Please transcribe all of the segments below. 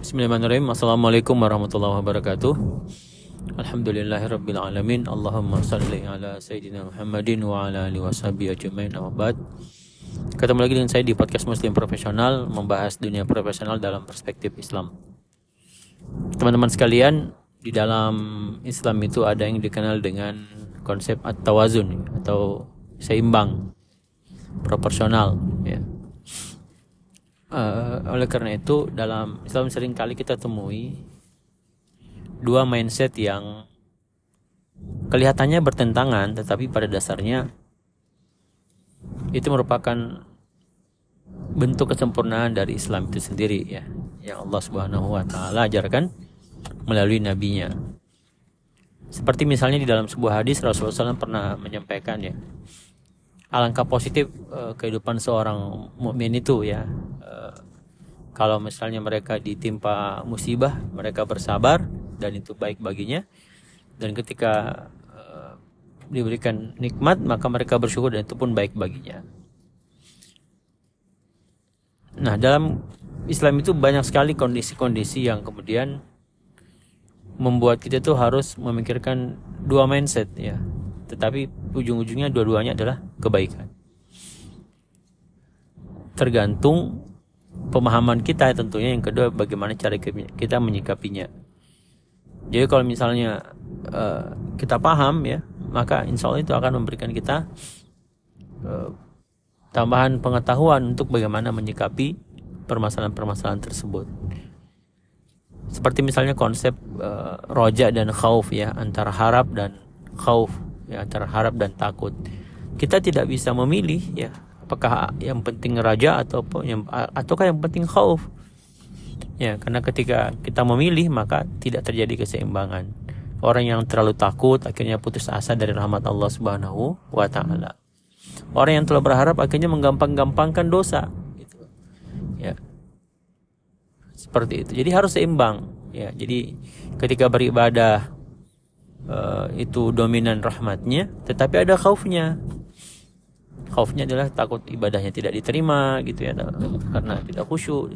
Bismillahirrahmanirrahim. Assalamualaikum warahmatullahi wabarakatuh. Alhamdulillahirabbil alamin. Allahumma shalli ala sayyidina Muhammadin wa ala alihi washabihi ajmain. Abad. Ketemu lagi dengan saya di podcast Muslim Profesional, membahas dunia profesional dalam perspektif Islam. Teman-teman sekalian, di dalam Islam itu ada yang dikenal dengan konsep at-tawazun atau seimbang, proporsional, ya. Oleh karena itu dalam Islam seringkali kita temui dua mindset yang kelihatannya bertentangan, tetapi pada dasarnya itu merupakan bentuk kesempurnaan dari Islam itu sendiri, ya, yang Allah Subhanahu wa taala ajarkan melalui nabinya. Seperti misalnya di dalam sebuah hadis Rasulullah SAW pernah menyampaikan, ya, alangkah positif kehidupan seorang mukmin itu, ya. Kalau misalnya mereka ditimpa musibah, mereka bersabar dan itu baik baginya. Dan ketika diberikan nikmat, maka mereka bersyukur dan itu pun baik baginya. Nah, dalam Islam itu banyak sekali kondisi-kondisi yang kemudian membuat kita tuh harus memikirkan dua mindset, ya. Tetapi ujung-ujungnya dua-duanya adalah kebaikan. Tergantung pemahaman kita tentunya. Yang kedua, bagaimana cara kita menyikapinya. Jadi kalau misalnya kita paham, ya, maka insya Allah itu akan memberikan kita tambahan pengetahuan untuk bagaimana menyikapi permasalahan-permasalahan tersebut. Seperti misalnya konsep roja dan khauf, ya, antara harap dan khauf, ya, antara harap dan takut. Kita tidak bisa memilih, ya, apakah yang penting raja ataukah yang penting khauf, ya, karena ketika kita memilih maka tidak terjadi keseimbangan. Orang yang terlalu takut akhirnya putus asa dari rahmat Allah Subhanahu wa taala. Orang yang terlalu berharap akhirnya menggampang-gampangkan dosa, gitu, ya, seperti itu. Jadi harus seimbang, ya. Jadi ketika beribadah itu dominan rahmatnya, tetapi ada khaufnya. Khaufnya adalah takut ibadahnya tidak diterima, gitu, ya, karena tidak khusyuk.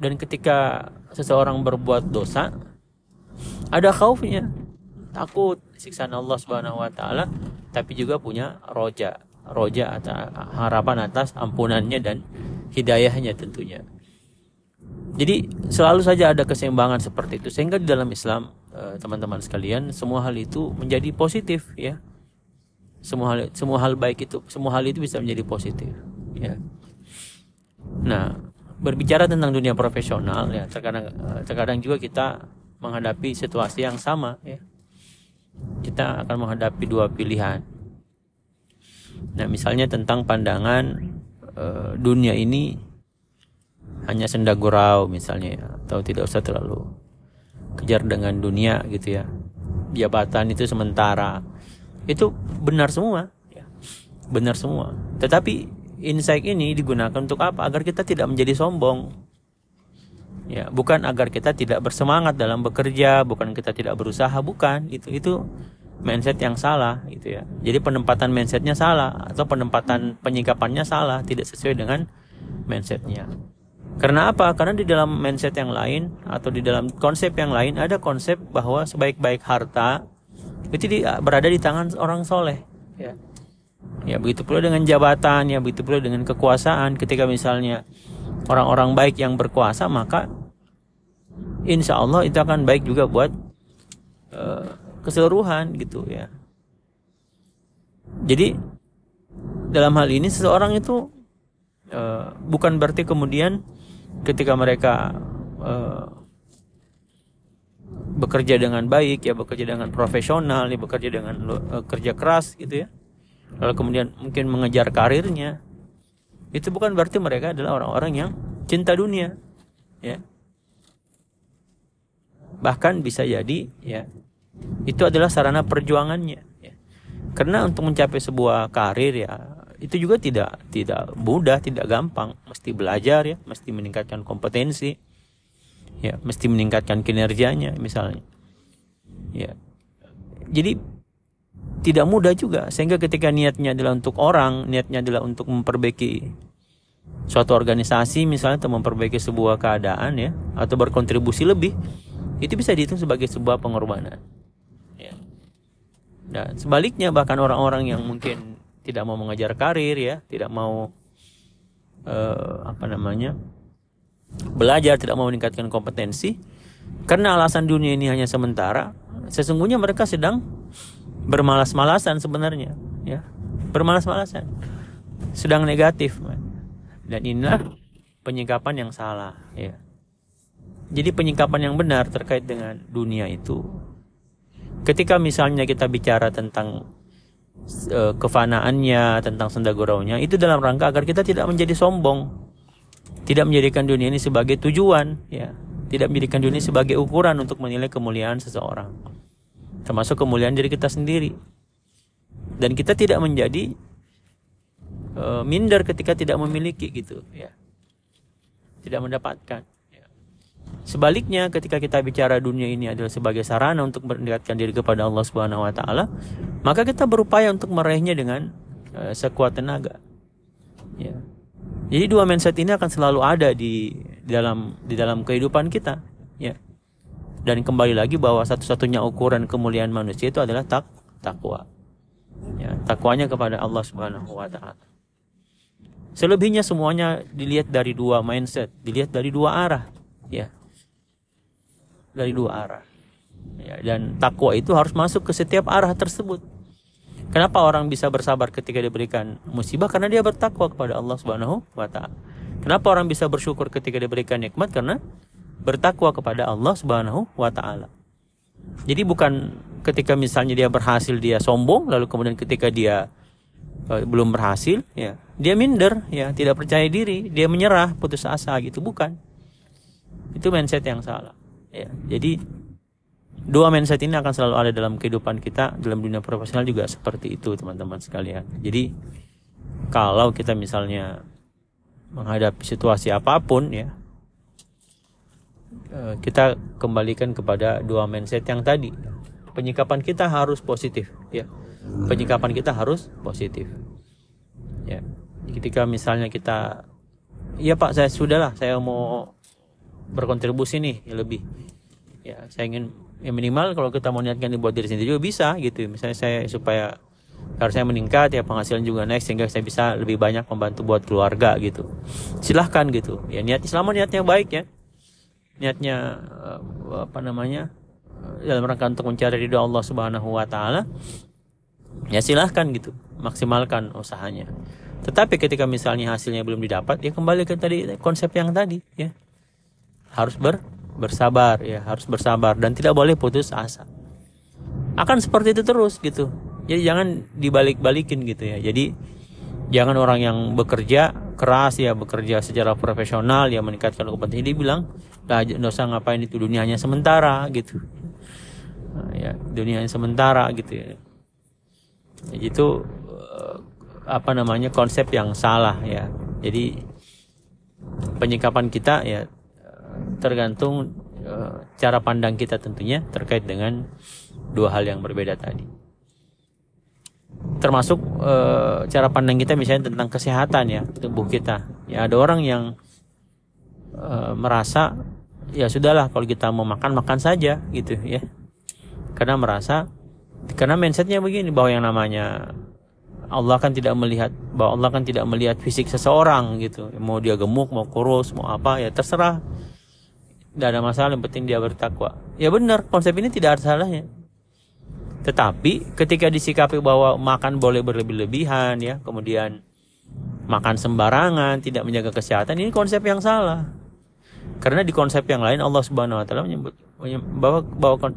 Dan ketika seseorang berbuat dosa, ada khaufnya, takut siksaan Allah Subhanahu wa taala, tapi juga punya roja atau harapan atas ampunannya dan hidayahnya tentunya. Jadi selalu saja ada keseimbangan seperti itu, sehingga di dalam Islam, teman-teman sekalian, semua hal itu menjadi positif, ya. Semua hal baik itu, semua hal itu bisa menjadi positif, ya. Nah, berbicara tentang dunia profesional, ya, terkadang juga kita menghadapi situasi yang sama, ya. Kita akan menghadapi dua pilihan. Nah, misalnya tentang pandangan dunia ini hanya senda gurau misalnya, atau tidak usah terlalu kejar dengan dunia, gitu, ya. Jabatan itu sementara. Itu benar semua, ya. Benar semua. Tetapi insight ini digunakan untuk apa? Agar kita tidak menjadi sombong. Ya, bukan agar kita tidak bersemangat dalam bekerja, bukan kita tidak berusaha, bukan. Itu mindset yang salah, gitu, ya. Jadi penempatan mindsetnya salah, atau penempatan penyikapannya salah, tidak sesuai dengan mindsetnya. Karena apa? Karena di dalam mindset yang lain atau di dalam konsep yang lain ada konsep bahwa sebaik-baik harta itu berada di tangan orang soleh, ya. Ya, begitu pula dengan jabatan, ya, begitu pula dengan kekuasaan. Ketika misalnya orang-orang baik yang berkuasa, maka insya Allah itu akan baik juga buat keseluruhan, gitu, ya. Jadi dalam hal ini seseorang itu bukan berarti kemudian ketika mereka bekerja dengan baik, ya, bekerja dengan profesional, ya, bekerja dengan kerja keras, gitu, ya, lalu kemudian mungkin mengejar karirnya, itu bukan berarti mereka adalah orang-orang yang cinta dunia, ya. Bahkan bisa jadi, ya, itu adalah sarana perjuangannya, ya. Karena untuk mencapai sebuah karir, ya, itu juga tidak mudah, tidak gampang. Mesti belajar, ya, mesti meningkatkan kompetensi, ya, mesti meningkatkan kinerjanya misalnya, ya. Jadi tidak mudah juga, sehingga ketika niatnya adalah untuk orang, niatnya adalah untuk memperbaiki suatu organisasi misalnya untuk memperbaiki sebuah keadaan ya, atau berkontribusi lebih, itu bisa dihitung sebagai sebuah pengorbanan ya. Nah, sebaliknya bahkan orang-orang yang mungkin tidak mau mengejar karir ya, tidak mau belajar, tidak mau meningkatkan kompetensi karena alasan dunia ini hanya sementara, sesungguhnya mereka sedang bermalas-malasan sebenarnya ya, bermalas-malasan, sedang negatif. Dan inilah penyikapan yang salah ya. Jadi penyikapan yang benar terkait dengan dunia itu, ketika misalnya kita bicara tentang kefanaannya, tentang senda gurauannya, itu dalam rangka agar kita tidak menjadi sombong, tidak menjadikan dunia ini sebagai tujuan ya, tidak menjadikan dunia sebagai ukuran untuk menilai kemuliaan seseorang, termasuk kemuliaan diri kita sendiri. Dan kita tidak menjadi minder ketika tidak memiliki gitu ya, tidak mendapatkan. Sebaliknya ketika kita bicara dunia ini adalah sebagai sarana untuk mendekatkan diri kepada Allah Subhanahu wa taala, maka kita berupaya untuk meraihnya dengan sekuat tenaga. Ya. Jadi dua mindset ini akan selalu ada di dalam kehidupan kita, ya. Dan kembali lagi bahwa satu-satunya ukuran kemuliaan manusia itu adalah takwa. Ya, takwanya kepada Allah Subhanahu wa taala. Selebihnya semuanya dilihat dari dua mindset, dilihat dari dua arah, ya. Dari dua arah ya, dan takwa itu harus masuk ke setiap arah tersebut. Kenapa orang bisa bersabar ketika diberikan musibah? Karena dia bertakwa kepada Allah Subhanahu wa taala. Kenapa orang bisa bersyukur ketika diberikan nikmat? Karena bertakwa kepada Allah Subhanahu wa taala. Jadi bukan ketika misalnya dia berhasil dia sombong, lalu kemudian ketika dia belum berhasil ya, dia minder ya, tidak percaya diri, dia menyerah, putus asa gitu, bukan. Itu mindset yang salah ya. Jadi dua mindset ini akan selalu ada dalam kehidupan kita. Dalam dunia profesional juga seperti itu, teman-teman sekalian. Jadi kalau kita misalnya menghadapi situasi apapun ya, kita kembalikan kepada dua mindset yang tadi. Penyikapan kita harus positif ya. Penyikapan kita harus positif ya. Ketika misalnya kita, ya Pak, saya sudahlah, saya mau berkontribusi nih ya lebih ya, saya ingin ya, minimal kalau kita mau niatkan dibuat diri sendiri juga bisa gitu, misalnya saya supaya harusnya meningkat ya, penghasilan juga naik sehingga saya bisa lebih banyak membantu buat keluarga gitu, silahkan gitu ya, niat selama niatnya baik ya, niatnya dalam rangka untuk mencari ridha Allah Subhanahu wa taala ya, silahkan gitu, maksimalkan usahanya. Tetapi ketika misalnya hasilnya belum didapat ya, kembali ke tadi konsep yang tadi ya, harus bersabar ya, harus bersabar dan tidak boleh putus asa. Akan seperti itu terus gitu. Jadi jangan dibalik-balikin gitu ya. Jadi jangan orang yang bekerja keras ya, bekerja secara profesional ya, meningkatkan kompetensi, dia bilang, "Enggak usah ngapain itu, dunia hanya sementara" gitu. Nah, ya, dunia hanya sementara gitu ya. Ya itu konsep yang salah ya. Jadi penyikapan kita ya tergantung cara pandang kita tentunya terkait dengan dua hal yang berbeda tadi. Termasuk cara pandang kita misalnya tentang kesehatan ya, tubuh kita. Ya ada orang yang merasa ya sudahlah, kalau kita mau makan saja gitu ya. Karena mindsetnya begini, bahwa yang namanya Allah kan tidak melihat, bahwa Allah kan tidak melihat fisik seseorang gitu. Mau dia gemuk, mau kurus, mau apa ya terserah. Tidak ada masalah, yang penting dia bertakwa. Ya benar, konsep ini tidak ada salahnya. Tetapi ketika disikapi bahwa makan boleh berlebih-lebihan ya, kemudian makan sembarangan, tidak menjaga kesehatan, ini konsep yang salah. Karena di konsep yang lain Allah Subhanahu wa taala menyebut bahwa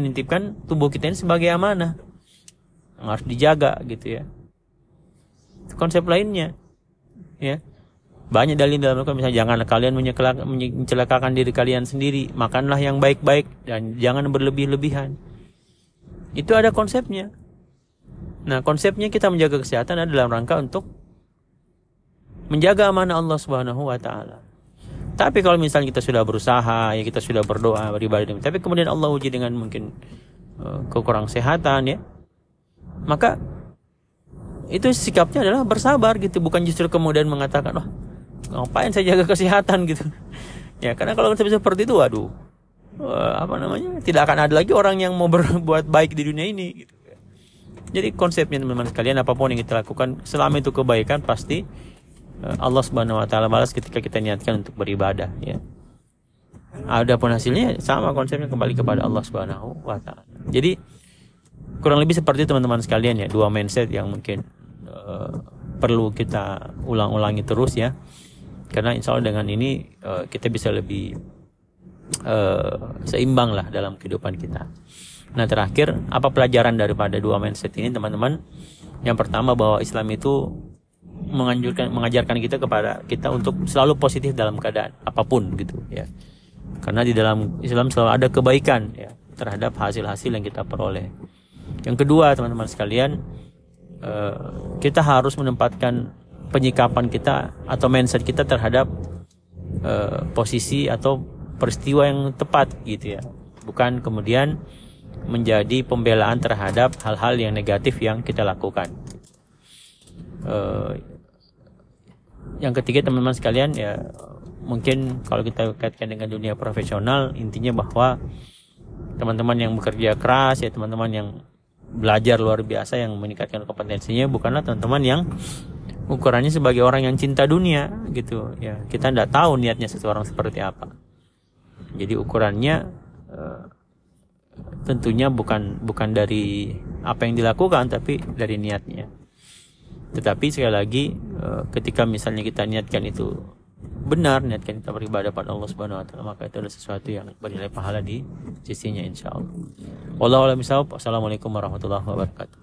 menitipkan tubuh kita ini sebagai amanah yang harus dijaga gitu ya. Itu konsep lainnya ya. Banyak dalil dalam Al-Quran, misalnya jangan kalian mencelakakan diri kalian sendiri, makanlah yang baik-baik dan jangan berlebih-lebihan. Itu ada konsepnya. Nah, konsepnya kita menjaga kesehatan adalah dalam rangka untuk menjaga amanah Allah Subhanahu wa taala. Tapi kalau misalnya kita sudah berusaha, ya kita sudah berdoa, beribadah, tapi kemudian Allah uji dengan mungkin kekurangan kesehatan ya, maka itu sikapnya adalah bersabar gitu, bukan justru kemudian mengatakan, wah, ngapain saya jaga kesehatan gitu. Ya, karena kalau seperti itu, waduh, tidak akan ada lagi orang yang mau berbuat baik di dunia ini gitu. Jadi konsepnya teman-teman sekalian, apapun yang kita lakukan selama itu kebaikan, pasti Allah Subhanahu wa taala balas ketika kita niatkan untuk beribadah ya. Adapun hasilnya sama konsepnya, kembali kepada Allah Subhanahu wa taala. Jadi kurang lebih seperti teman-teman sekalian ya, dua mindset yang mungkin perlu kita ulang-ulangi terus ya. Karena insya Allah dengan ini kita bisa lebih seimbang lah dalam kehidupan kita. Nah terakhir, apa pelajaran daripada dua mindset ini teman-teman? Yang pertama, bahwa Islam itu mengajarkan kita untuk selalu positif dalam keadaan apapun gitu ya. Karena di dalam Islam selalu ada kebaikan ya terhadap hasil-hasil yang kita peroleh. Yang kedua teman-teman sekalian, kita harus menempatkan penyikapan kita atau mindset kita terhadap posisi atau peristiwa yang tepat gitu ya. Bukan kemudian menjadi pembelaan terhadap hal-hal yang negatif yang kita lakukan. Yang ketiga teman-teman sekalian ya, mungkin kalau kita kaitkan dengan dunia profesional, intinya bahwa teman-teman yang bekerja keras ya, teman-teman yang belajar luar biasa, yang meningkatkan kompetensinya, bukanlah teman-teman yang ukurannya sebagai orang yang cinta dunia gitu ya. Kita tidak tahu niatnya seseorang seperti apa. Jadi ukurannya tentunya bukan dari apa yang dilakukan, tapi dari niatnya. Tetapi sekali lagi, ketika misalnya kita niatkan itu benar, niatkan kita beribadah pada Allah Subhanahu wa taala, maka itu adalah sesuatu yang bernilai pahala di sisinya insyaallah. Wallahu a'lam bishawab. Assalamualaikum warahmatullahi wabarakatuh.